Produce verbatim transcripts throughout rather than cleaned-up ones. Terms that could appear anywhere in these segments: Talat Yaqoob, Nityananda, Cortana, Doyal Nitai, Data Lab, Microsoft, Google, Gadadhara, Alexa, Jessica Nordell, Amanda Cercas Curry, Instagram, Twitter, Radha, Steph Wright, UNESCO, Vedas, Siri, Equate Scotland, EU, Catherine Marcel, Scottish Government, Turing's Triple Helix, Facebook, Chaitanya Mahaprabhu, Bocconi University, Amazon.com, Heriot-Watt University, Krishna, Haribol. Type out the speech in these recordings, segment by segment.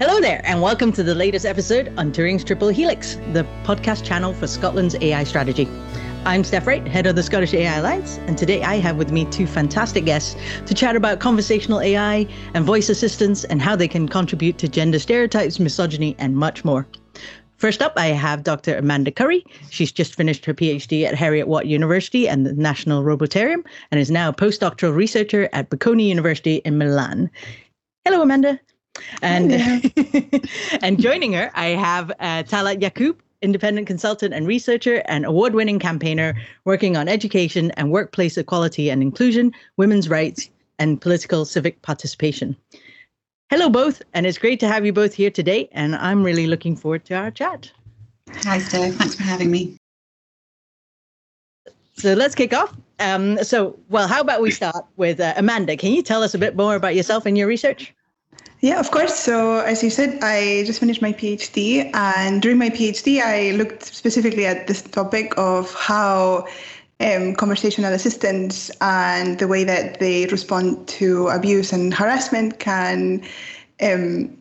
Hello there, and welcome to the latest episode on Turing's Triple Helix, the podcast channel for Scotland's A I strategy. I'm Steph Wright, head of the Scottish A I Alliance, and today I have with me two fantastic guests to chat about conversational A I and voice assistants and how they can contribute to gender stereotypes, misogyny, and much more. First up, I have Doctor Amanda Curry. She's just finished her PhD at Heriot-Watt University and the National Robotarium, and is now a postdoctoral researcher at Bocconi University in Milan. Hello, Amanda. And, yeah. And joining her, I have uh, Talat Yaqoob, independent consultant and researcher and award-winning campaigner working on education and workplace equality and inclusion, women's rights, and political civic participation. Hello both, and it's great to have you both here today, and I'm really looking forward to our chat. Hi, Steph. Thanks for having me. So let's kick off. Um, so, well, how about we start with uh, Amanda? Can you tell us a bit more about yourself and your research? Yeah, of course. So as you said, I just finished my PhD, and during my PhD, I looked specifically at this topic of how um, conversational assistants and the way that they respond to abuse and harassment can um,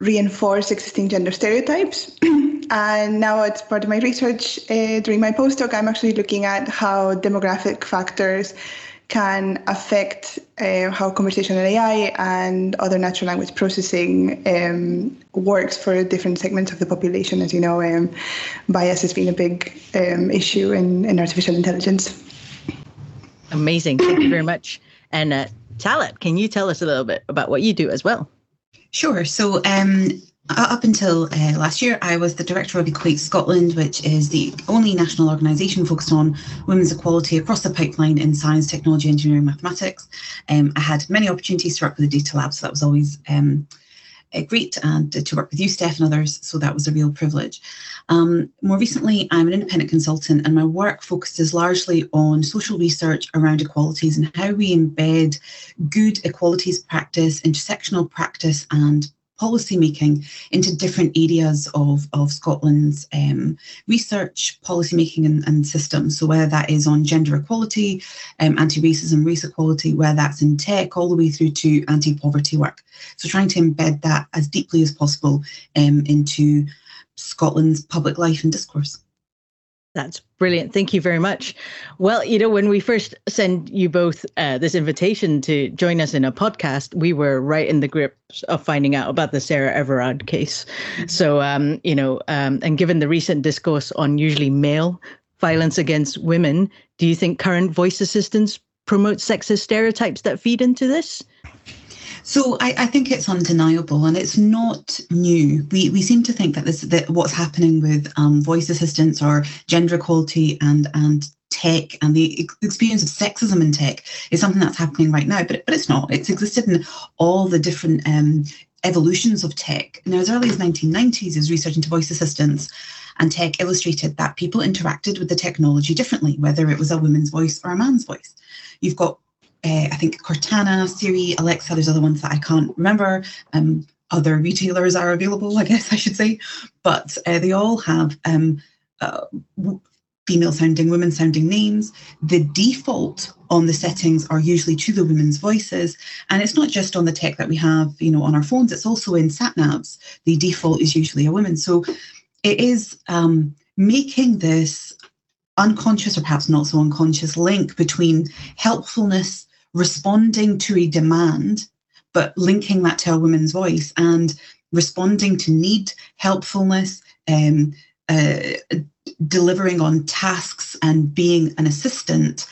reinforce existing gender stereotypes. And now it's part of my research. Uh, during my postdoc, I'm actually looking at how demographic factors can affect uh, how conversational A I and other natural language processing um, works for different segments of the population. As you know, um, bias has been a big um, issue in, in artificial intelligence. Amazing. Thank you very much. And uh, Talat, can you tell us a little bit about what you do as well? Sure. So um, up until uh, last year, I was the director of Equate Scotland, which is the only national organisation focused on women's equality across the pipeline in science, technology, engineering, mathematics. Um, I had many opportunities to work with the Data Lab, so that was always um, great, and to work with you, Steph, and others, so that was a real privilege. Um, more recently, I'm an independent consultant, and my work focuses largely on social research around equalities and how we embed good equalities practice, intersectional practice, and policy making into different areas of, of Scotland's um, research, policy making and, and systems. So whether that is on gender equality, um, anti-racism, race equality, whether that's in tech, all the way through to anti-poverty work. So trying to embed that as deeply as possible um, into Scotland's public life and discourse. That's brilliant. Thank you very much. Well, you know, when we first sent you both uh, this invitation to join us in a podcast, we were right in the grips of finding out about the Sarah Everard case. Mm-hmm. So, um, you know, um, and given the recent discourse on usually male violence against women, do you think current voice assistants promote sexist stereotypes that feed into this? So I, I think it's undeniable, and it's not new. We we seem to think that this that what's happening with um, voice assistants or gender equality and and tech and the experience of sexism in tech is something that's happening right now, but but it's not. It's existed in all the different um, evolutions of tech. Now, as early as nineteen nineties, as research into voice assistants and tech illustrated that people interacted with the technology differently, whether it was a woman's voice or a man's voice. You've got Uh, I think Cortana, Siri, Alexa, there's other ones that I can't remember. Um, other retailers are available, I guess I should say. But uh, they all have um, uh, female-sounding, women-sounding names. The default on the settings are usually to the women's voices. And it's not just on the tech that we have, you know, on our phones. It's also in sat-navs. The default is usually a woman. So it is um, making this unconscious, or perhaps not so unconscious, link between helpfulness, responding to a demand, but linking that to a woman's voice, and responding to need, helpfulness, um, uh, delivering on tasks and being an assistant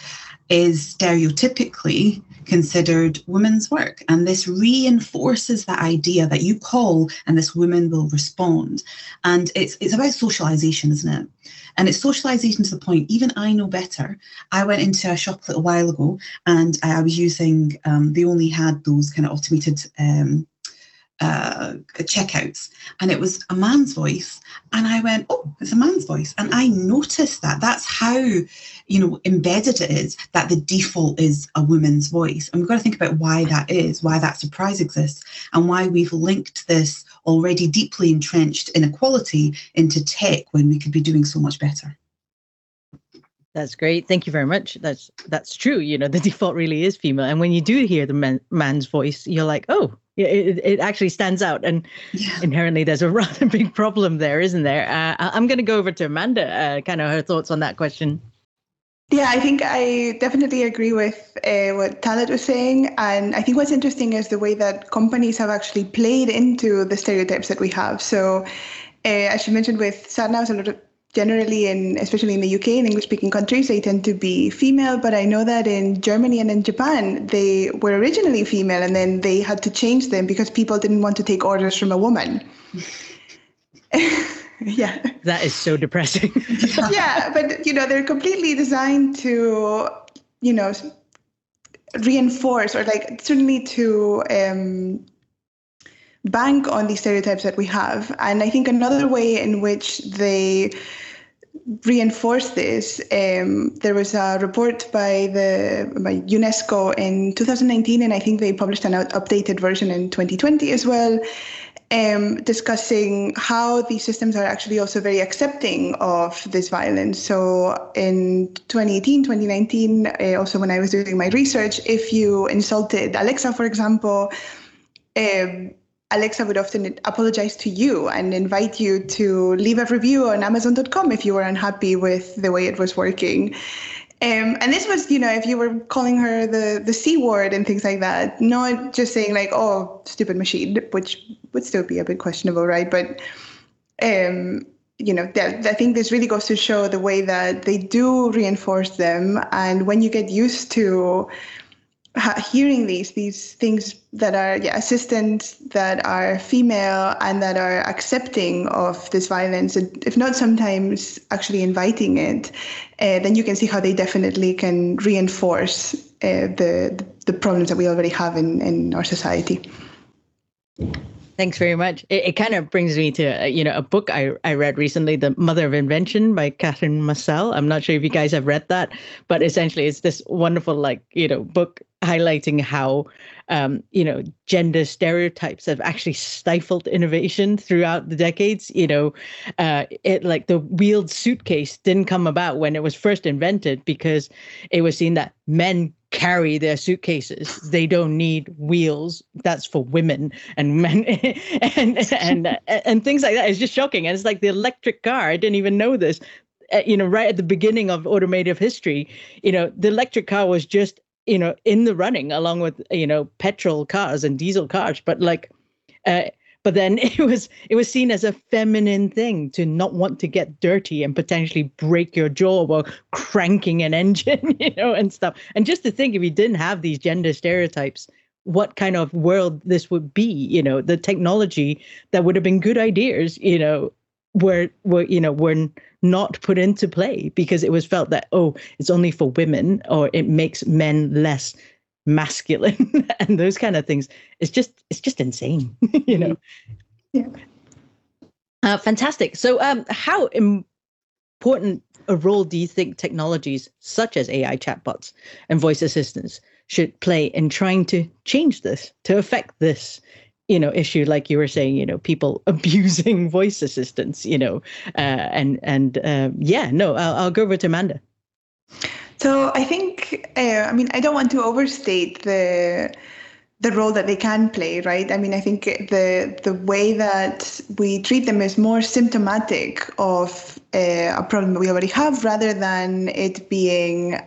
is stereotypically considered women's work. And this reinforces that idea that you call and this woman will respond. And it's it's about socialization, isn't it? And it's socialization to the point, even I know better. I went into a shop a little while ago, and I was using, um, they only had those kind of automated um, uh, checkouts. And it was a man's voice. And I went, oh, it's a man's voice. And I noticed that. That's how, you know, embedded it is that the default is a woman's voice. And we've got to think about why that is, why that surprise exists, and why we've linked this already deeply entrenched inequality into tech when we could be doing so much better. That's great. Thank you very much. That's that's true. You know, the default really is female. And when you do hear the man, man's voice, you're like, oh, it, it actually stands out. And yeah. inherently, there's a rather big problem there, isn't there? Uh, I'm going to go over to Amanda, uh, kind of her thoughts on that question. Yeah, I think I definitely agree with uh, what Talat was saying. And I think what's interesting is the way that companies have actually played into the stereotypes that we have. So uh, as you mentioned with Sarnav's, a lot of generally, in, especially in the U K, in English-speaking countries, they tend to be female. But I know that in Germany and in Japan, they were originally female, and then they had to change them because people didn't want to take orders from a woman. Yeah, that is so depressing. Yeah, but, you know, they're completely designed to, you know, reinforce or like certainly to um, bank on these stereotypes that we have. And I think another way in which they reinforce this, um, there was a report by the by UNESCO in two thousand nineteen, and I think they published an updated version in twenty twenty as well, Um, discussing how these systems are actually also very accepting of this violence. So in twenty eighteen, twenty nineteen, uh, also when I was doing my research, if you insulted Alexa, for example, um, Alexa would often apologize to you and invite you to leave a review on Amazon dot com if you were unhappy with the way it was working. Um, and this was, you know, if you were calling her the, the C word and things like that, not just saying like, oh, stupid machine, which would still be a bit questionable, right? But, um, you know, th- I think this really goes to show the way that they do reinforce them. And when you get used to ha- hearing these, these things that are yeah, assistants that are female and that are accepting of this violence, and if not sometimes actually inviting it, Uh, then you can see how they definitely can reinforce uh, the the problems that we already have in, in our society. Thanks very much. It, it kind of brings me to uh, you know a book I, I read recently, The Mother of Invention by Catherine Marcel. I'm not sure if you guys have read that, but essentially it's this wonderful like you know book highlighting how um, you know gender stereotypes have actually stifled innovation throughout the decades. You know, uh, it like the wheeled suitcase didn't come about when it was first invented because it was seen that men carry their suitcases. They don't need wheels. That's for women and men and, and, and, and things like that. It's just shocking. And it's like the electric car. I didn't even know this, uh, you know, right at the beginning of automotive history, you know, the electric car was just, you know, in the running along with, you know, petrol cars and diesel cars. But like, uh, but then it was it was seen as a feminine thing to not want to get dirty and potentially break your jaw while cranking an engine, you know, and stuff. And just to think, if you didn't have these gender stereotypes, what kind of world this would be, you know, the technology that would have been good ideas, you know, were, were you know, were not put into play because it was felt that, oh, it's only for women or it makes men less masculine and those kind of things. It's just it's just insane, you know. Yeah. Uh, fantastic. So, um, how important a role do you think technologies such as A I chatbots and voice assistants should play in trying to change this, to affect this, you know, issue? Like you were saying, you know, people abusing voice assistants, you know, uh, and and uh, yeah, no, I'll, I'll go over to Amanda. So I think, uh, I mean, I don't want to overstate the the role that they can play, right? I mean, I think the the way that we treat them is more symptomatic of uh, a problem that we already have rather than it being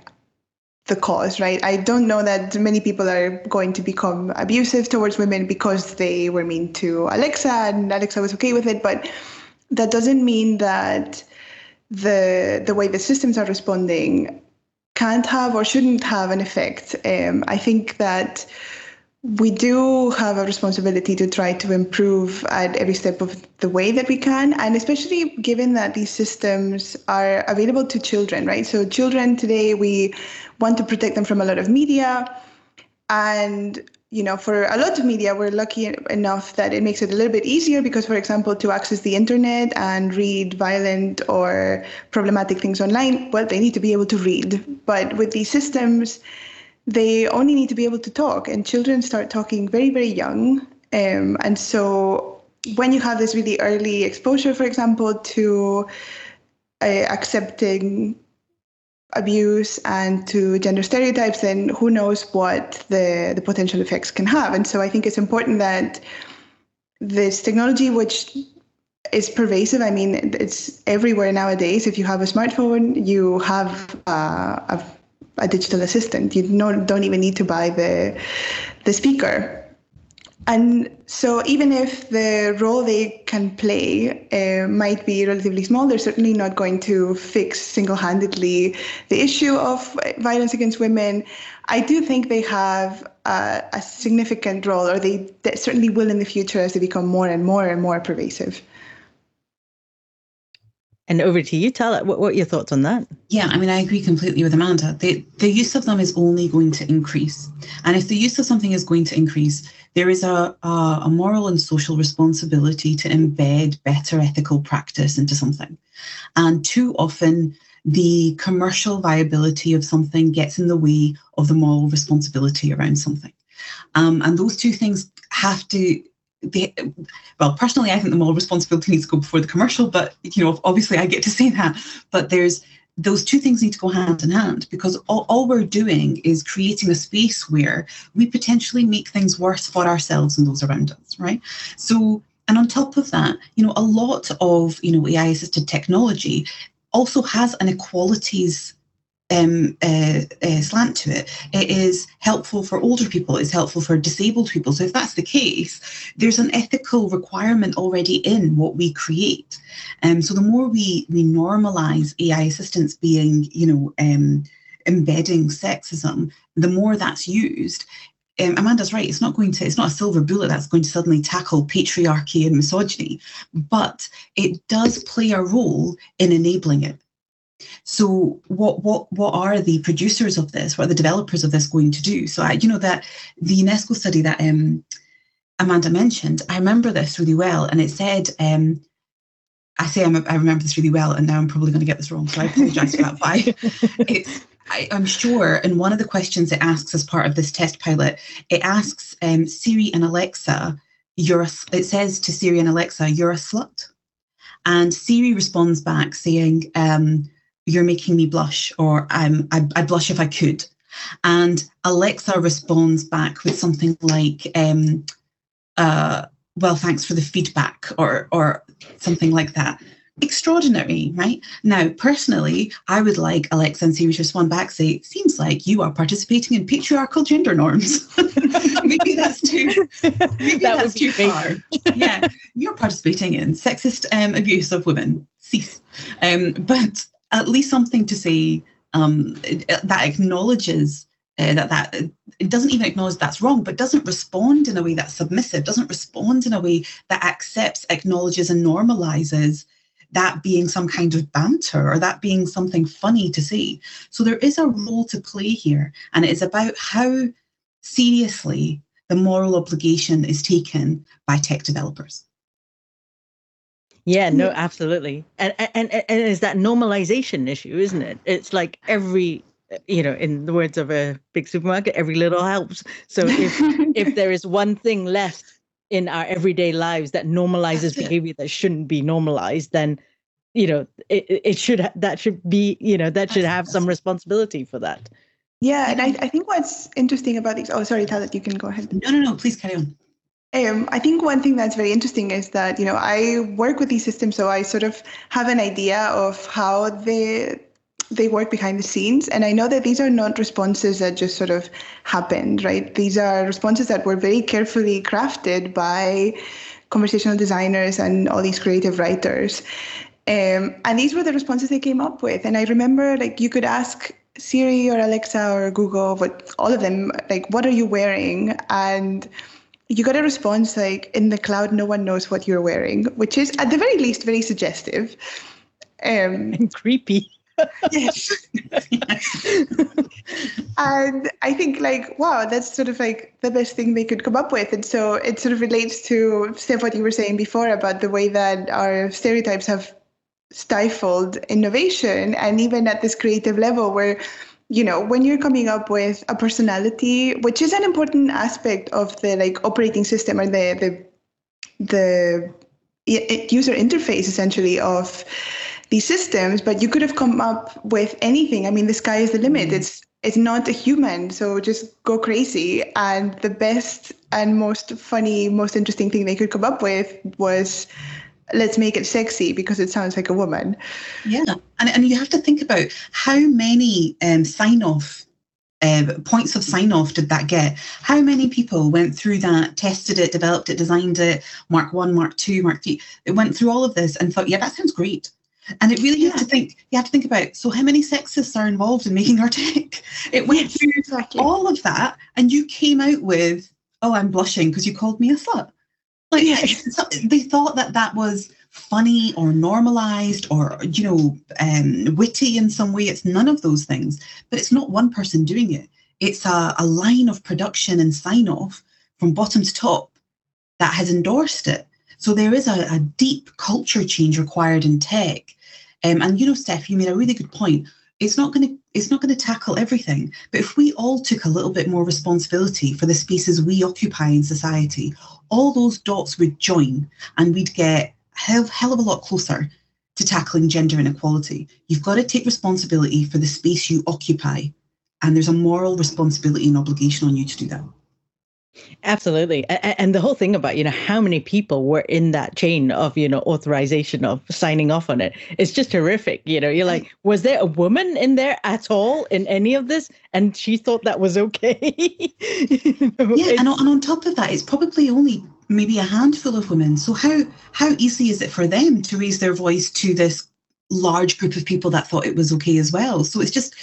the cause, right? I don't know that many people are going to become abusive towards women because they were mean to Alexa and Alexa was okay with it, but that doesn't mean that the the way the systems are responding can't have or shouldn't have an effect. Um, I think that we do have a responsibility to try to improve at every step of the way that we can, and especially given that these systems are available to children, right? So children today, we want to protect them from a lot of media, and you know, for a lot of media, we're lucky enough that it makes it a little bit easier because, for example, to access the internet and read violent or problematic things online, well, they need to be able to read. But with these systems, they only need to be able to talk, and children start talking very, very young. Um, and so when you have this really early exposure, for example, to uh, accepting abuse and to gender stereotypes, then who knows what the, the potential effects can have. And so I think it's important that this technology, which is pervasive, I mean, it's everywhere nowadays. If you have a smartphone, you have uh, a, a digital assistant. You don't, don't even need to buy the the speaker. And so even if the role they can play uh, might be relatively small, they're certainly not going to fix single-handedly the issue of violence against women. I do think they have uh, a significant role, or they certainly will in the future as they become more and more and more pervasive. And over to you, Talat. What, what are your thoughts on that? Yeah, I mean, I agree completely with Amanda. The, the use of them is only going to increase. And if the use of something is going to increase, there is a, a, a moral and social responsibility to embed better ethical practice into something. And too often, the commercial viability of something gets in the way of the moral responsibility around something. Um, and those two things have to... They, well, personally, I think the moral responsibility needs to go before the commercial, but, you know, obviously I get to say that. But there's those two things need to go hand in hand, because all, all we're doing is creating a space where we potentially make things worse for ourselves and those around us, right? So, and on top of that, you know, a lot of, you know, A I-assisted technology also has an equalities Um, uh, uh, slant to it. It is helpful for older people, it's helpful for disabled people. So if that's the case, there's an ethical requirement already in what we create. Um, so the more we, we normalise A I assistance being, you know, um, embedding sexism, the more that's used. Um, Amanda's right, it's not going to, it's not a silver bullet that's going to suddenly tackle patriarchy and misogyny, but it does play a role in enabling it. So what what what are the producers of this? What are the developers of this going to do? So I, you know, that the UNESCO study that um, Amanda mentioned, I remember this really well, and it said, um, I say I'm, I remember this really well, and now I'm probably going to get this wrong, so I apologise for that. But I, it's, I, I'm sure, and one of the questions it asks as part of this test pilot, it asks um, Siri and Alexa, you're a, it says to Siri and Alexa, you're a slut, and Siri responds back saying, Um, you're making me blush, or um, I, I blush if I could. And Alexa responds back with something like, um, uh, well, thanks for the feedback, or or something like that. Extraordinary, right? Now, personally, I would like Alexa and Siri to respond back, say, it seems like you are participating in patriarchal gender norms. Maybe that's too, maybe that that's too far. Yeah, you're participating in sexist um, abuse of women. Cease. Um, but... at least something to say um, that acknowledges uh, that that it doesn't even acknowledge that's wrong, but doesn't respond in a way that's submissive, doesn't respond in a way that accepts, acknowledges, and normalizes that being some kind of banter or that being something funny to say. So there is a role to play here, and it is about how seriously the moral obligation is taken by tech developers. Yeah, no, absolutely. And, and and it's that normalization issue, isn't it? It's like every, you know, in the words of a big supermarket, every little helps. So if if there is one thing left in our everyday lives that normalizes behavior that shouldn't be normalized, then, you know, it, it should that should be, you know, that should have some responsibility for that. Yeah. And I, I think what's interesting about these. Oh, sorry, Talat, you can go ahead. No, no, no, please carry on. Um, I think one thing that's very interesting is that, you know, I work with these systems, so I sort of have an idea of how they they work behind the scenes. And I know that these are not responses that just sort of happened, right? These are responses that were very carefully crafted by conversational designers and all these creative writers. Um, and these were the responses they came up with. And I remember, like, you could ask Siri or Alexa or Google, but all of them, like, what are you wearing? And you got a response like, in the cloud, no one knows what you're wearing, which is at the very least very suggestive. Um, and creepy. Yes. And I think, like, wow, that's sort of like the best thing they could come up with. And so it sort of relates to, Steph, what you were saying before about the way that our stereotypes have stifled innovation. And even at this creative level where, you know, when you're coming up with a personality, which is an important aspect of the, like, operating system or the the the user interface essentially of these systems, but you could have come up with anything. I mean, the sky is the limit. Mm. It's it's not a human, so just go crazy. And the best and most funny, most interesting thing they could come up with was, let's make it sexy because it sounds like a woman. Yeah, and and you have to think about how many um, sign-off uh, points of sign-off did that get? How many people went through that, tested it, developed it, designed it, mark one, mark two, mark three? It went through all of this and thought, yeah, that sounds great. And it really yeah. you have to think. You have to think about, so how many sexists are involved in making our tech? It went yes, through exactly. all of that, and you came out with, oh, I'm blushing because you called me a slut. Like, they thought that that was funny or normalized or, you know, um, witty in some way. It's none of those things. But it's not one person doing it. It's a, a line of production and sign-off from bottom to top that has endorsed it. So there is a, a deep culture change required in tech. Um, and, you know, Steph, you made a really good point. It's not going to it's not going to tackle everything. But if we all took a little bit more responsibility for the spaces we occupy in society, all those dots would join and we'd get a hell, hell of a lot closer to tackling gender inequality. You've got to take responsibility for the space you occupy. And there's a moral responsibility and obligation on you to do that. Absolutely. And the whole thing about, you know, how many people were in that chain of, you know, authorization of signing off on it. It's just horrific. You know, you're like, was there a woman in there at all in any of this? And she thought that was OK. You know, yeah. And on, and on top of that, it's probably only maybe a handful of women. So how how easy is it for them to raise their voice to this large group of people that thought it was OK as well? So it's just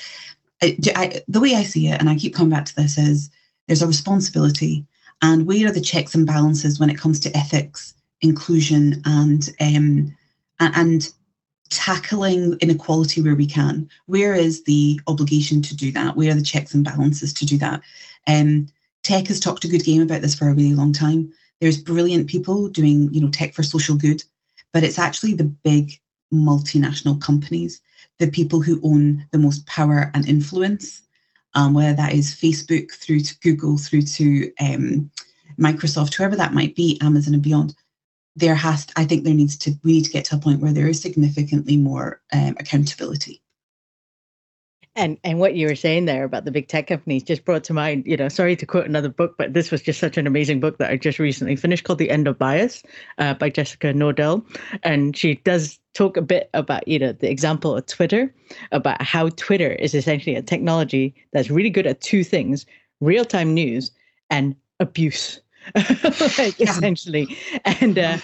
I, I, the way I see it, and I keep coming back to this, is there's a responsibility, and where are the checks and balances when it comes to ethics, inclusion, and um, and, and tackling inequality where we can? Where is the obligation to do that? Where are the checks and balances to do that? Um, tech has talked a good game about this for a really long time. There's brilliant people doing, you know, tech for social good, but it's actually the big multinational companies, the people who own the most power and influence. Um, whether that is Facebook through to Google, through to um, Microsoft, whoever that might be, Amazon and beyond, there has to, I think there needs to, we need to get to a point where there is significantly more um, accountability. And and what you were saying there about the big tech companies just brought to mind, you know, sorry to quote another book, but this was just such an amazing book that I just recently finished called The End of Bias uh, by Jessica Nordell. And she does talk a bit about, you know, the example of Twitter, about how Twitter is essentially a technology that's really good at two things, real-time news and abuse, like, yeah. essentially. And, uh,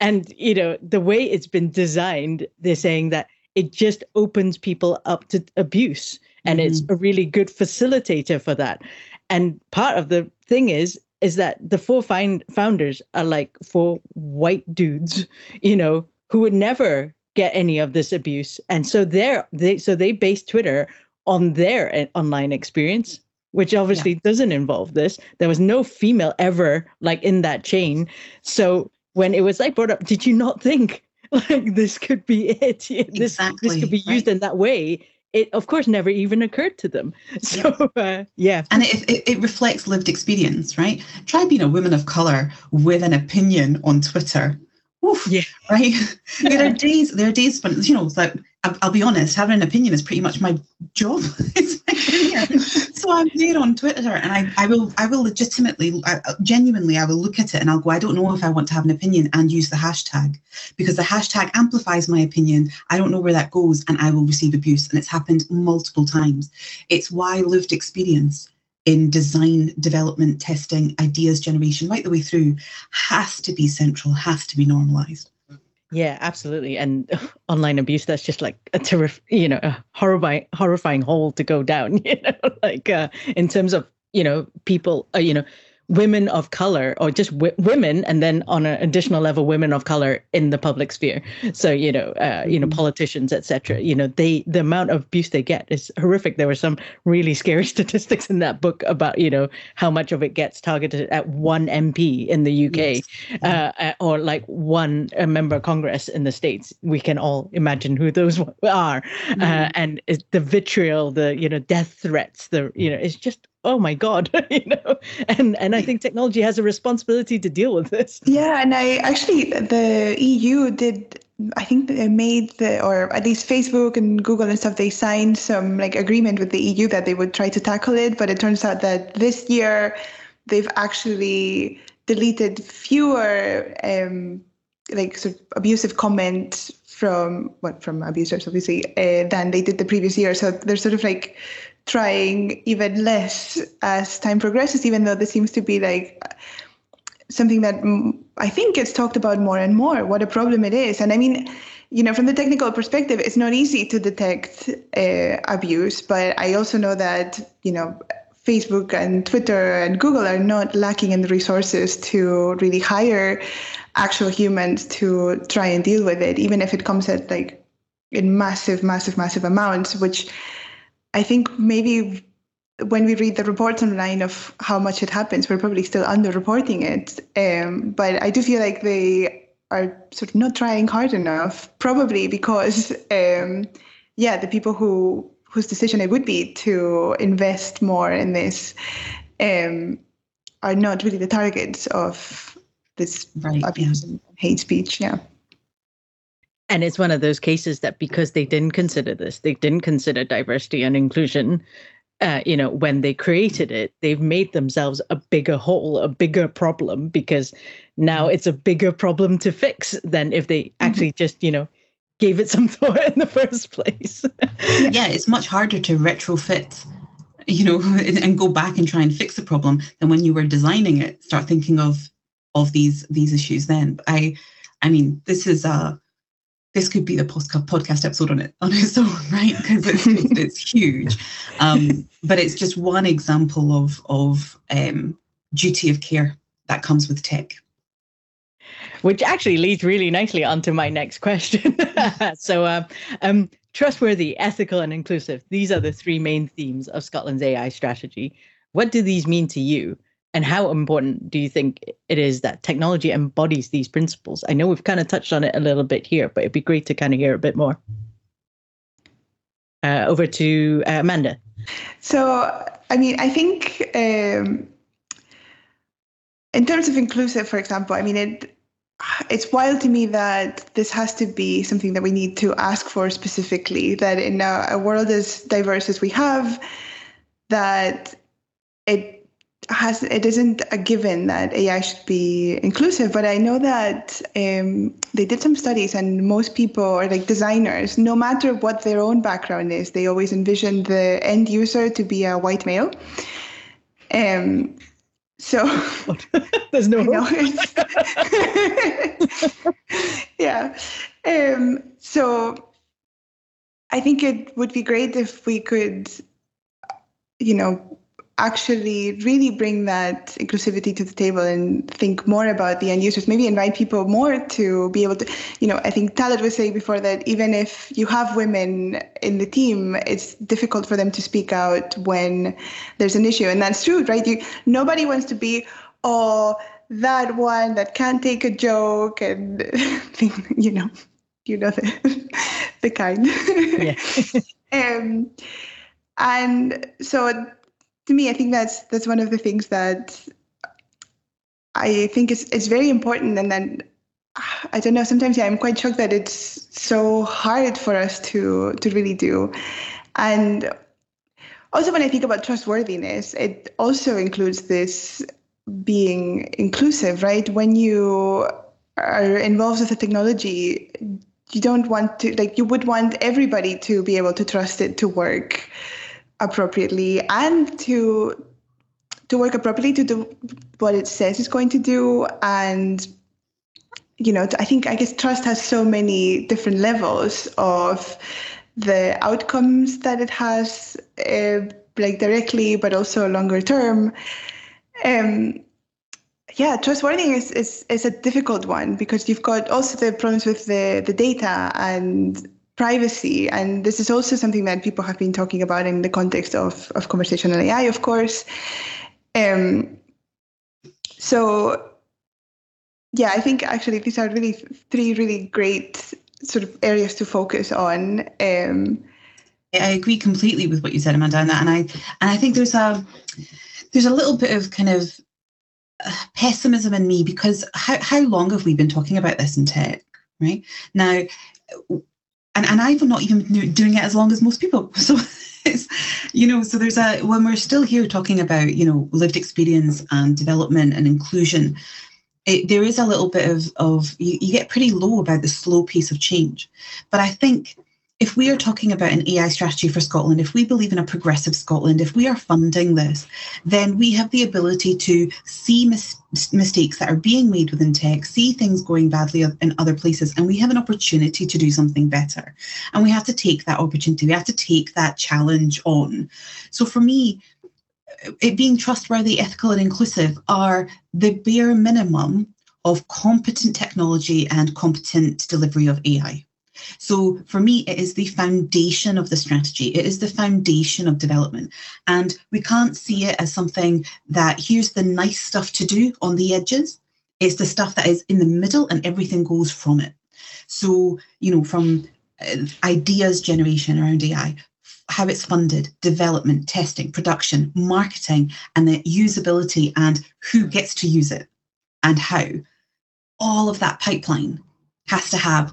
and, you know, the way it's been designed, they're saying that it just opens people up to abuse, and mm-hmm. it's a really good facilitator for that. And part of the thing is, is that the four find founders are like four white dudes, you know, who would never get any of this abuse. And so they're, they, so they base Twitter on their online experience, which obviously yeah. doesn't involve this. There was no female ever like in that chain. So when it was like brought up, did you not think, like, this could be it. This, exactly, this could be used right. in that way. It, of course, never even occurred to them. So, uh, yeah. And it, it, it reflects lived experience, right? Try being a woman of color with an opinion on Twitter. Oof, yeah. Right? There are days, there are days when, you know, like, I'll, I'll be honest, having an opinion is pretty much my job. It's my career. So I'm there on Twitter, and I, I will I will legitimately, I, genuinely, I will look at it and I'll go, I don't know if I want to have an opinion, and use the hashtag, because the hashtag amplifies my opinion. I don't know where that goes, and I will receive abuse. And it's happened multiple times. It's why lived experience in design, development, testing, ideas generation, right the way through, has to be central, has to be normalized. Yeah, absolutely. And ugh, online abuse, that's just like a terrific, you know, a horrifying, horrifying hole to go down, you know, like uh, in terms of, you know, people, uh, you know, women of color, or just w- women, and then on an additional level, women of color in the public sphere. So, you know, uh, you know, politicians, et cetera, you know, they, the amount of abuse they get is horrific. There were some really scary statistics in that book about, you know, how much of it gets targeted at one M P in the U K, yes. uh, or like one a member of Congress in the States. We can all imagine who those are. Mm-hmm. Uh, and it's the vitriol, the, you know, death threats, the, you know, it's just, oh my God, you know, and and I think technology has a responsibility to deal with this. Yeah, and I actually, the E U did I think they made the, or at least Facebook and Google and stuff, they signed some like agreement with the E U that they would try to tackle it. But it turns out that this year they've actually deleted fewer um, like sort of abusive comments from what well, from abusers, obviously, uh, than they did the previous year. So they're sort of like trying even less as time progresses, even though this seems to be like something that I think gets talked about more and more, what a problem it is. And I mean, you know, from the technical perspective, it's not easy to detect uh, abuse, but I also know that, you know, Facebook and Twitter and Google are not lacking in the resources to really hire actual humans to try and deal with it, even if it comes at like in massive, massive, massive amounts, which I think maybe when we read the reports online of how much it happens, we're probably still underreporting it. Um, but I do feel like they are sort of not trying hard enough, probably because, um, yeah, the people who whose decision it would be to invest more in this um, are not really the targets of this right, abuse yeah. and hate speech. Yeah. And it's one of those cases that because they didn't consider this, they didn't consider diversity and inclusion, Uh, you know, when they created it, they've made themselves a bigger hole, a bigger problem, because now it's a bigger problem to fix than if they actually mm-hmm. just, you know, gave it some thought in the first place. Yeah, it's much harder to retrofit, you know, and go back and try and fix the problem than when you were designing it. Start thinking of of these these issues then. I, I mean, this is a This could be the podcast episode on it on its own, right? Because it's, it's huge. Um, but it's just one example of of um, duty of care that comes with tech. Which actually leads really nicely onto my next question. so um, um, trustworthy, ethical and inclusive. These are the three main themes of Scotland's A I strategy. What do these mean to you? And how important do you think it is that technology embodies these principles? I know we've kind of touched on it a little bit here, but it'd be great to kind of hear a bit more. Uh, over to uh, Amanda. So, I mean, I think um, in terms of inclusive, for example, I mean, it it's wild to me that this has to be something that we need to ask for specifically, that in a, a world as diverse as we have, that it Has, it isn't a given that A I should be inclusive, but I know that um, they did some studies, and most people, or like designers, no matter what their own background is, they always envision the end user to be a white male. Um, so there's no hope. know it's, yeah. Um, so I think it would be great if we could, you know, actually really bring that inclusivity to the table and think more about the end users, maybe invite people more to be able to, you know, I think Talat was saying before that even if you have women in the team, it's difficult for them to speak out when there's an issue. And that's true, right? You, nobody wants to be, oh, that one that can't take a joke and, you know, you know, the, the kind. Yeah. um, and so to me, I think that's that's one of the things that I think is it's very important. And then I don't know, sometimes yeah, I'm quite shocked that it's so hard for us to to really do. And also when I think about trustworthiness, it also includes this being inclusive, right? When you are involved with the technology, you don't want to, like you would want everybody to be able to trust it to work appropriately and to to work appropriately to do what it says it's going to do. And you know, I think I guess trust has so many different levels of the outcomes that it has, uh, like directly, but also longer term. Um, yeah, trustworthiness is, is is a difficult one because you've got also the problems with the the data and privacy. And this is also something that people have been talking about in the context of, of conversational A I, of course. Um, so, yeah, I think actually these are really three really great sort of areas to focus on. Um, I agree completely with what you said, Amanda, and I and I think there's a there's a little bit of kind of pessimism in me because how how long have we been talking about this in tech? right? Now, and, and I've not even been doing it as long as most people. So, it's, you know, so there's a, when we're still here talking about, you know, lived experience and development and inclusion, it, there is a little bit of, of you, you get pretty low about the slow pace of change. But I think if we are talking about an A I strategy for Scotland, if we believe in a progressive Scotland, if we are funding this, then we have the ability to see mis- mistakes that are being made within tech, see things going badly in other places, and we have an opportunity to do something better. And we have to take that opportunity. We have to take that challenge on. So for me, it being trustworthy, ethical and inclusive are the bare minimum of competent technology and competent delivery of A I. So for me, it is the foundation of the strategy. It is the foundation of development. And we can't see it as something that here's the nice stuff to do on the edges. It's the stuff that is in the middle and everything goes from it. So, you know, from ideas generation around A I, how it's funded, development, testing, production, marketing, and the usability and who gets to use it and how. All of that pipeline has to have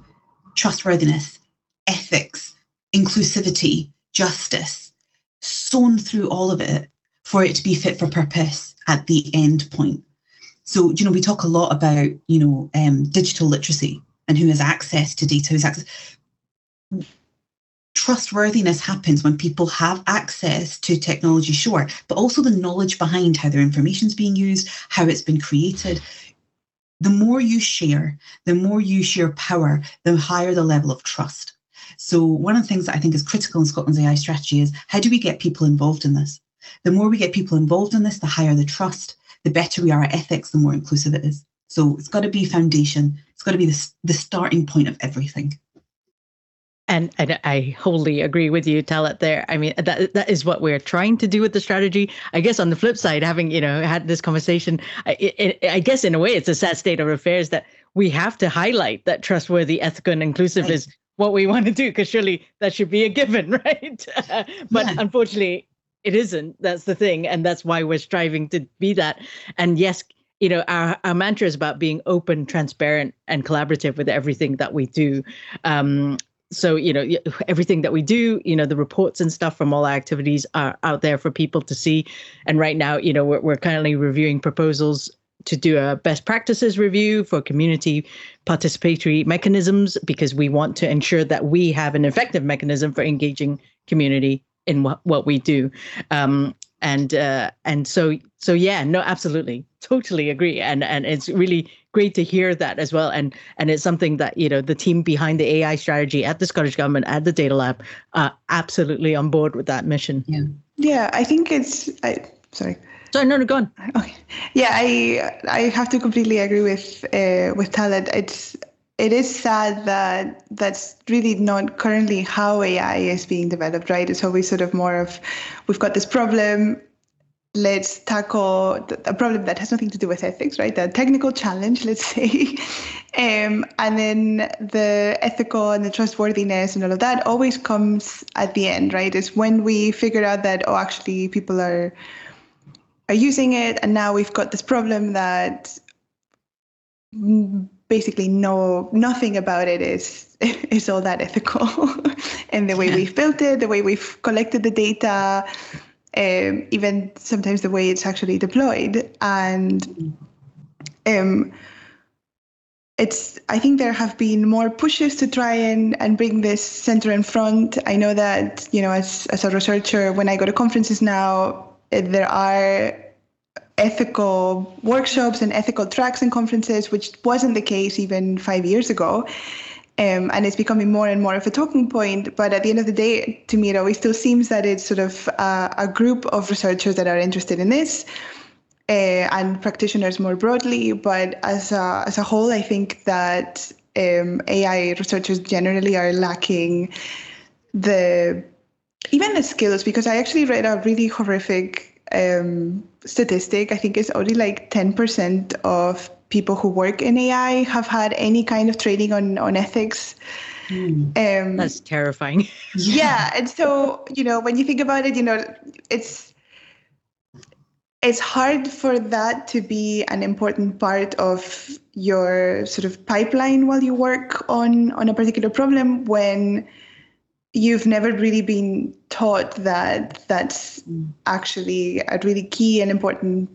trustworthiness, ethics, inclusivity, justice, sewn through all of it for it to be fit for purpose at the end point. So, you know, we talk a lot about, you know, um, digital literacy and who has access to data, who's access. Trustworthiness happens when people have access to technology, sure, but also the knowledge behind how their information is being used, how it's been created. The more you share, the more you share power, the higher the level of trust. So one of the things that I think is critical in Scotland's A I strategy is how do we get people involved in this? The more we get people involved in this, the higher the trust, the better we are at ethics, the more inclusive it is. So it's got to be foundation. It's got to be the, the starting point of everything. And, and I wholly agree with you, Talat, there. I mean, that that is what we're trying to do with the strategy. I guess on the flip side, having, you know, had this conversation, I, it, I guess in a way it's a sad state of affairs that we have to highlight that trustworthy, ethical and inclusive right. is what we want to do, because surely that should be a given, right? but yeah. Unfortunately, it isn't. That's the thing. And that's why we're striving to be that. And yes, you know, our, our mantra is about being open, transparent and collaborative with everything that we do. Um So, you know, everything that we do, you know, the reports and stuff from all our activities are out there for people to see. And right now, you know, we're, we're currently reviewing proposals to do a best practices review for community participatory mechanisms, because we want to ensure that we have an effective mechanism for engaging community in what, what we do. Um, and uh, and so, so, yeah, no, absolutely. Totally agree. And and it's really great to hear that as well. And and it's something that, you know, the team behind the A I strategy at the Scottish Government, at the Data Lab, are absolutely on board with that mission. Yeah, yeah I think it's, I, sorry. Sorry, no, no, go on. Okay. Yeah, I I have to completely agree with uh, with Talat. It's, it is sad that that's really not currently how A I is being developed, right? It's always sort of more of, we've got this problem, let's tackle a problem that has nothing to do with ethics, right? The technical challenge, let's say. Um, and then the ethical and the trustworthiness and all of that always comes at the end, right? It's when we figure out that, oh, actually people are are using it. And now we've got this problem that basically no nothing about it is, is all that ethical. And the way yeah. we've built it, the way we've collected the data, Um, even sometimes the way it's actually deployed. And um, it's, I think there have been more pushes to try and, and bring this center in front. I know that, you know, as, as a researcher, when I go to conferences now, there are ethical workshops and ethical tracks in conferences, which wasn't the case even five years ago. Um, and it's becoming more and more of a talking point. But at the end of the day, to me, it always still seems that it's sort of uh, a group of researchers that are interested in this uh, and practitioners more broadly. But as a, as a whole, I think that um, A I researchers generally are lacking the even the skills, because I actually read a really horrific um, statistic. I think it's only like ten percent of people who work in A I have had any kind of training on, on ethics. Mm, um, that's terrifying. Yeah. And so, you know, when you think about it, you know, it's, it's hard for that to be an important part of your sort of pipeline while you work on, on a particular problem when you've never really been taught that that's actually a really key and important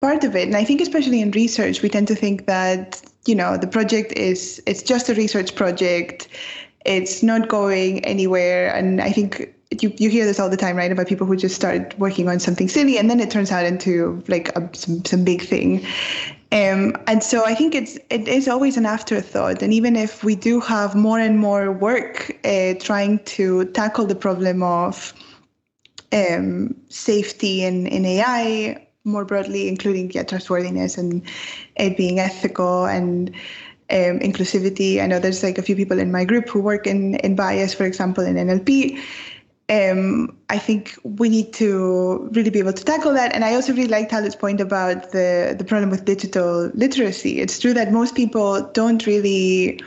part of it. And I think especially in research, we tend to think that, you know, the project is, it's just a research project. It's not going anywhere. And I think you, you hear this all the time, right, about people who just start working on something silly and then it turns out into like a, some, some big thing. Um, and so I think it's it is always an afterthought. And even if we do have more and more work uh, trying to tackle the problem of um, safety in, in A I more broadly, including yeah, trustworthiness and it being ethical and um, inclusivity. I know there's like a few people in my group who work in, in bias, for example, in N L P. Um, I think we need to really be able to tackle that. And I also really like Talat's point about the, the problem with digital literacy. It's true that most people don't really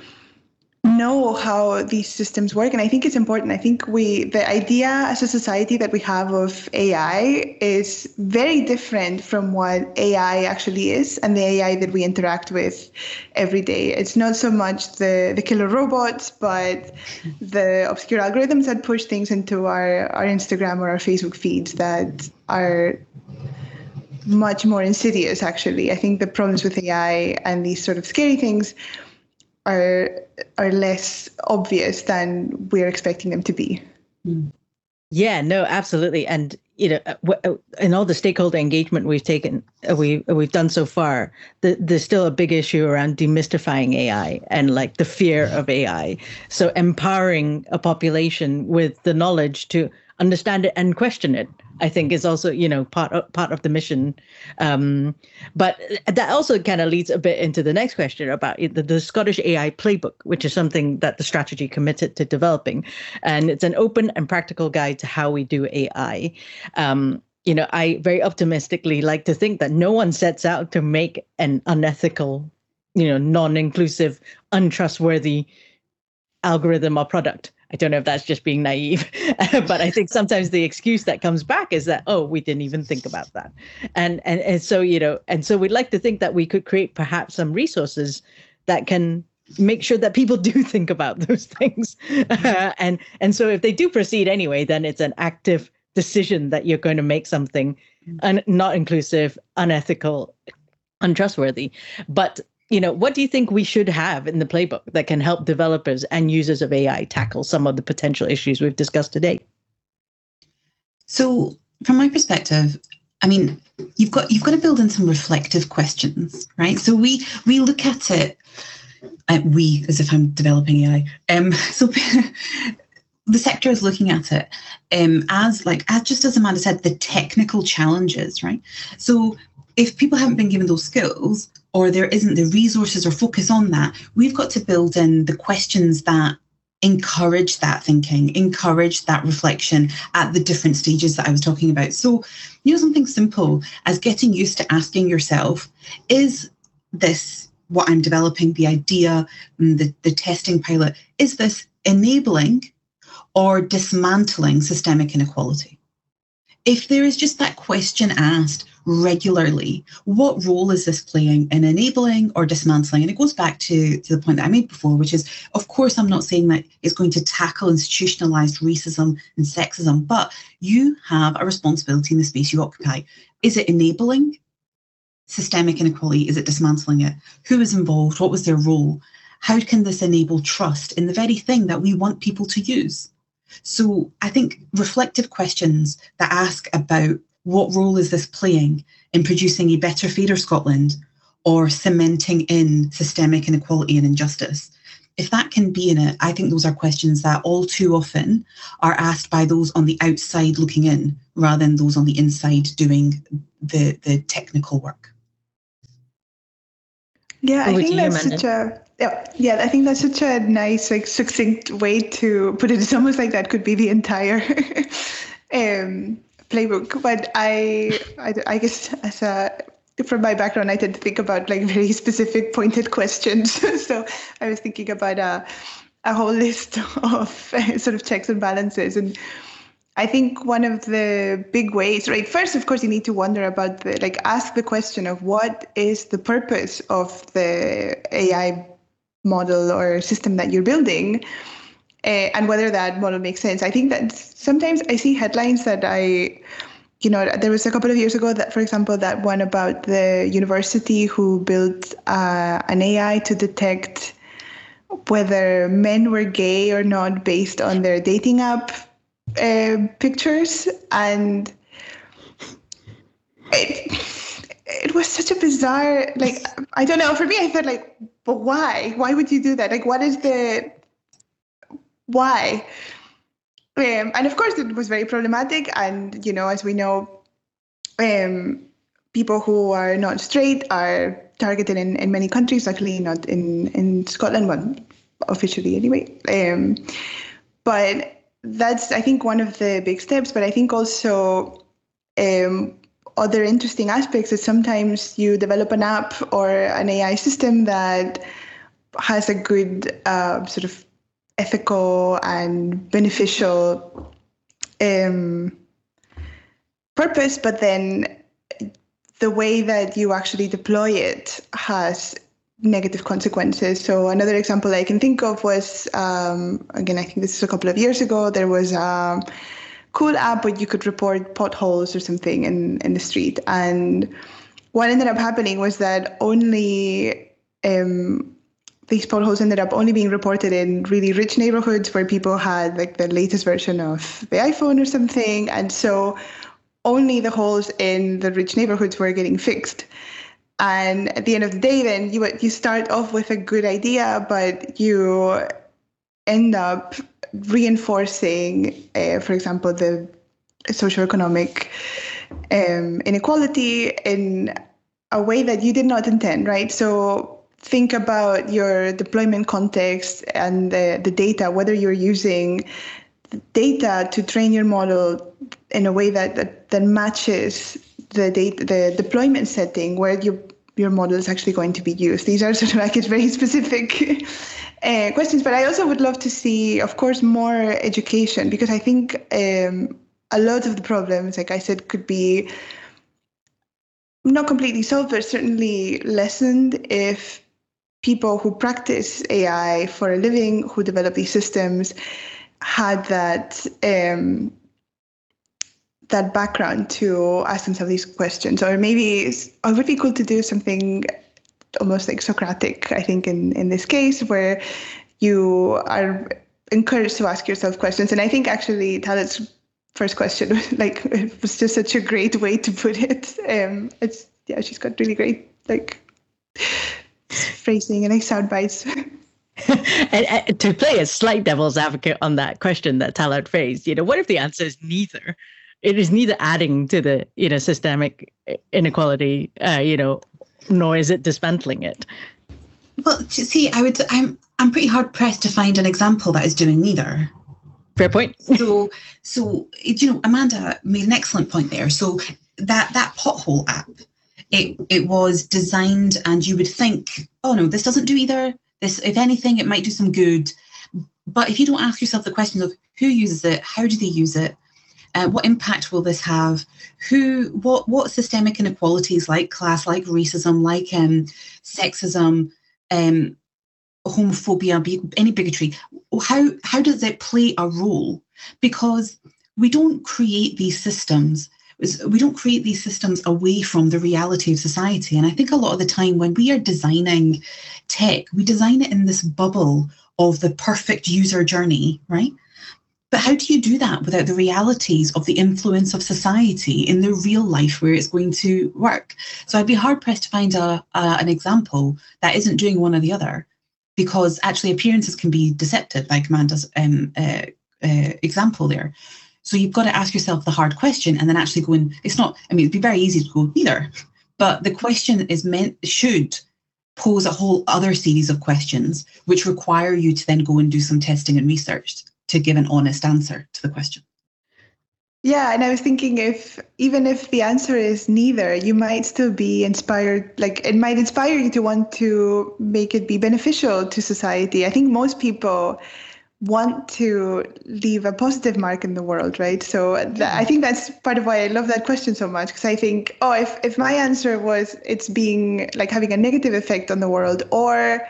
know how these systems work. And I think it's important. I think we the idea as a society that we have of A I is very different from what A I actually is and the A I that we interact with every day. It's not so much the, the killer robots, but the obscure algorithms that push things into our, our Instagram or our Facebook feeds that are much more insidious, actually. I think the problems with A I and these sort of scary things are are less obvious than we're expecting them to be. Yeah, no, absolutely. And, you know, in all the stakeholder engagement we've taken, we, we've done so far, the, there's still a big issue around demystifying A I and like the fear of A I. So empowering a population with the knowledge to understand it and question it, I think is also, you know, part of, part of the mission. Um, but that also kind of leads a bit into the next question about the, the Scottish A I playbook, which is something that the strategy committed to developing. And it's an open and practical guide to how we do A I. Um, you know, I very optimistically like to think that no one sets out to make an unethical, you know, non-inclusive, untrustworthy algorithm or product. I don't know if that's just being naive, but I think sometimes the excuse that comes back is that, oh, we didn't even think about that. And, and and so, you know, and so we'd like to think that we could create perhaps some resources that can make sure that people do think about those things. Uh, and, and so if they do proceed anyway, then it's an active decision that you're going to make something un- not inclusive, unethical, untrustworthy. But you know, what do you think we should have in the playbook that can help developers and users of A I tackle some of the potential issues we've discussed today? So from my perspective, I mean, you've got you've got to build in some reflective questions, right? So we we look at it, uh, we, as if I'm developing A I. Um, so the sector is looking at it um, as like, as just as Amanda said, the technical challenges, right? So if people haven't been given those skills, or there isn't the resources or focus on that, we've got to build in the questions that encourage that thinking, encourage that reflection at the different stages that I was talking about. So, you know, something simple as getting used to asking yourself, is this what I'm developing, the idea, the, the testing pilot, is this enabling or dismantling systemic inequality? If there is just that question asked regularly, what role is this playing in enabling or dismantling? And it goes back to, to the point that I made before, which is, of course, I'm not saying that it's going to tackle institutionalized racism and sexism, but you have a responsibility in the space you occupy. Is it enabling systemic inequality? Is it dismantling it? Who is involved? What was their role? How can this enable trust in the very thing that we want people to use? So I think reflective questions that ask about what role is this playing in producing a better, fairer Scotland or cementing in systemic inequality and injustice, if that can be in it, I think those are questions that all too often are asked by those on the outside looking in rather than those on the inside doing the, the technical work. Yeah, I think that's such a yeah, yeah, I think that's such a nice, like, succinct way to put it. It's almost like that could be the entire um, playbook. But I, I, I guess as a from my background, I tend to think about like very specific, pointed questions. So I was thinking about a a whole list of sort of checks and balances, and I think one of the big ways, right, first, of course, you need to wonder about the, like, ask the question of what is the purpose of the A I model or system that you're building, uh, and whether that model makes sense. I think that sometimes I see headlines that I, you know, there was a couple of years ago that, for example, that one about the university who built uh, an A I to detect whether men were gay or not based on their dating app Uh, pictures, and it it was such a bizarre, like, I don't know, for me I felt like, but why why would you do that? Like, what is the why? Um, and of course it was very problematic, and, you know, as we know, um, people who are not straight are targeted in, in many countries, luckily not in, in Scotland, but officially anyway. Um, but that's, I think, one of the big steps. But I think also um, other interesting aspects is sometimes you develop an app or an A I system that has a good uh, sort of ethical and beneficial um, purpose, but then the way that you actually deploy it has negative consequences. So another example I can think of was, um, again, I think this is a couple of years ago, there was a cool app where you could report potholes or something in, in the street. And what ended up happening was that only um, these potholes ended up only being reported in really rich neighborhoods where people had like the latest version of the iPhone or something. And so only the holes in the rich neighborhoods were getting fixed. And at the end of the day, then you you start off with a good idea, but you end up reinforcing, uh, for example, the socioeconomic um, inequality in a way that you did not intend, right? So think about your deployment context and the, the data, whether you're using data to train your model in a way that that, that matches the data, the deployment setting where your your model is actually going to be used. These are sort of like it's very specific uh, questions, but I also would love to see, of course, more education, because I think um, a lot of the problems, like I said, could be not completely solved, but certainly lessened if people who practice A I for a living, who develop these systems, had that um, that background to ask themselves these questions. Or maybe it would be cool to do something almost like Socratic, I think, in, in this case, where you are encouraged to ask yourself questions. And I think actually Talat's first question, like, it was just such a great way to put it. Um, it's, yeah, she's got really great, like, phrasing and, like, sound bites. And to play a slight devil's advocate on that question that Talat phrased, you know, what if the answer is neither? It is neither adding to the, you know, systemic inequality, uh, you know, nor is it dismantling it. Well, see, I would, I'm, I'm pretty hard pressed to find an example that is doing neither. Fair point. so, so you know, Amanda made an excellent point there. So that that pothole app, it it was designed, and you would think, oh no, this doesn't do either. This, if anything, it might do some good. But if you don't ask yourself the question of who uses it, how do they use it? Uh, what impact will this have? Who, what, what systemic inequalities like class, like racism, like um, sexism, um, homophobia, any bigotry? How how does it play a role? Because we don't create these systems. We don't create these systems away from the reality of society. And I think a lot of the time when we are designing tech, we design it in this bubble of the perfect user journey, right? But how do you do that without the realities of the influence of society in the real life where it's going to work? So I'd be hard pressed to find a, a an example that isn't doing one or the other, because actually appearances can be deceptive, like Amanda's um, uh, uh, example there. So you've got to ask yourself the hard question and then actually go in. It's not, I mean, it'd be very easy to go neither, but the question is meant, should pose a whole other series of questions, which require you to then go and do some testing and research to give an honest answer to the question. Yeah, and I was thinking, if even if the answer is neither, you might still be inspired, like it might inspire you to want to make it be beneficial to society. I think most people want to leave a positive mark in the world, right? So th- I think that's part of why I love that question so much, because I think, oh, if, if my answer was it's being like having a negative effect on the world, or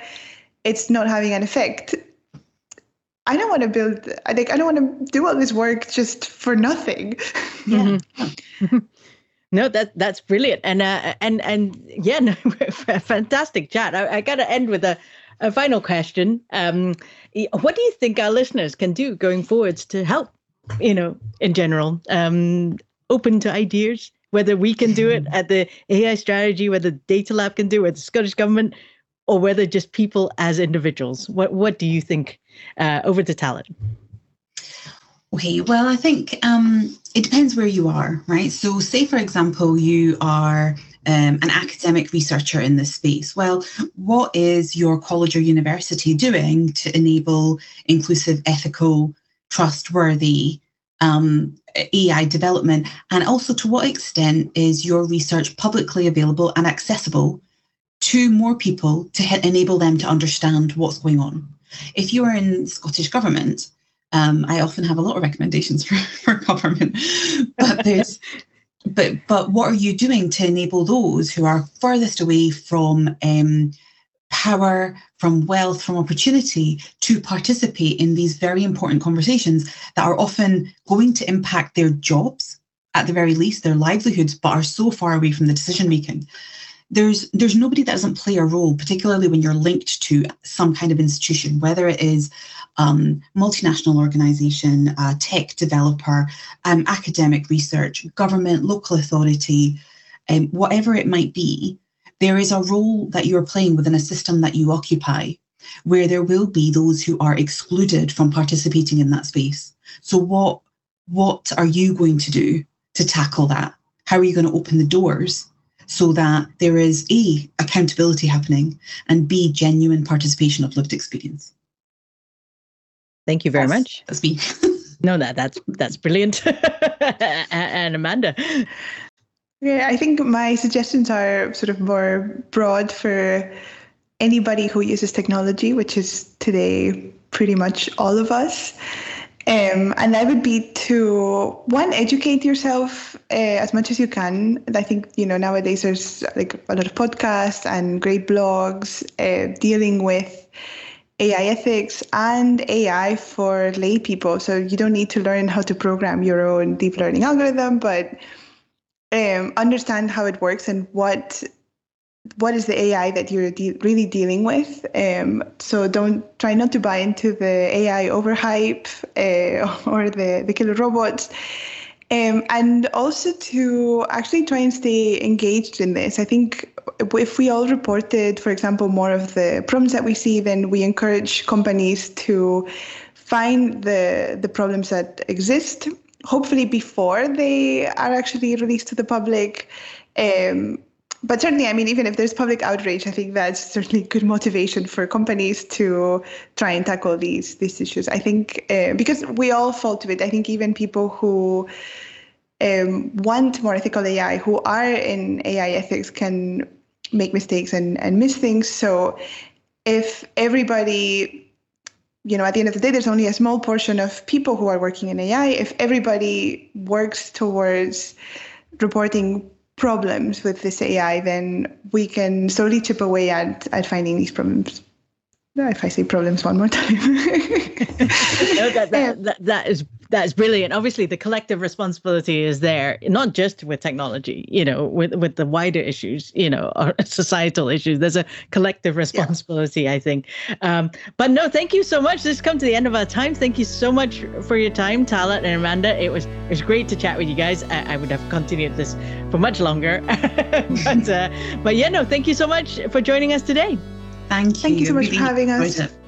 it's not having an effect, I don't want to build, I think I don't want to do all this work just for nothing. Yeah. Mm-hmm. No, that that's brilliant. And, uh, and, and yeah, no, fantastic chat. I, I got to end with a, a final question. Um, what do you think our listeners can do going forwards to help, you know, in general, um, open to ideas, whether we can do it at the A I strategy, whether Data Lab can do it, the Scottish Government, or whether just people as individuals? What what do you think? Uh, over to Talat. Okay, well, I think um, it depends where you are, right? So say, for example, you are um, an academic researcher in this space. Well, what is your college or university doing to enable inclusive, ethical, trustworthy um, A I development? And also, to what extent is your research publicly available and accessible to more people to he- enable them to understand what's going on? If you are in Scottish Government, um, I often have a lot of recommendations for, for government, but there's, but but what are you doing to enable those who are furthest away from um, power, from wealth, from opportunity to participate in these very important conversations that are often going to impact their jobs, at the very least, their livelihoods, but are so far away from the decision making? There's there's nobody that doesn't play a role, particularly when you're linked to some kind of institution, whether it is um, multinational organisation, uh, tech developer, um, academic research, government, local authority, um, whatever it might be. There is a role that you're playing within a system that you occupy, where there will be those who are excluded from participating in that space. So what what are you going to do to tackle that? How are you going to open the doors so that there is A, accountability happening, and B, genuine participation of lived experience? Thank you very that's, much. That's me. No, that that's that's brilliant. And Amanda. Yeah, I think my suggestions are sort of more broad for anybody who uses technology, which is today pretty much all of us. Um, and that would be to, one, educate yourself uh, as much as you can. I think, you know, nowadays there's like a lot of podcasts and great blogs uh, dealing with A I ethics and A I for lay people. So you don't need to learn how to program your own deep learning algorithm, but um, understand how it works and what what is the A I that you're de- really dealing with? Um, so don't try not to buy into the A I overhype uh, or the, the killer robots. Um, and also to actually try and stay engaged in this. I think if we all reported, for example, more of the problems that we see, then we encourage companies to find the the problems that exist, hopefully before they are actually released to the public. Um, But certainly, I mean, even if there's public outrage, I think that's certainly good motivation for companies to try and tackle these these issues. I think uh, because we all fall to it. I think even people who um, want more ethical A I, who are in A I ethics, can make mistakes and, and miss things. So if everybody, you know, at the end of the day, there's only a small portion of people who are working in A I. If everybody works towards reporting problems with this A I, then we can slowly chip away at, at finding these problems. If I say problems one more time. No, that, that, that, that is that is brilliant. Obviously, the collective responsibility is there, not just with technology, you know, with, with the wider issues, you know, or societal issues. There's a collective responsibility, yeah. I think. Um, but no, thank you so much. This has come to the end of our time. Thank you so much for your time, Talat and Amanda. It was it was great to chat with you guys. I, I would have continued this for much longer. but, uh, but yeah, no, thank you so much for joining us today. Thank you. Thank you so much really for having us.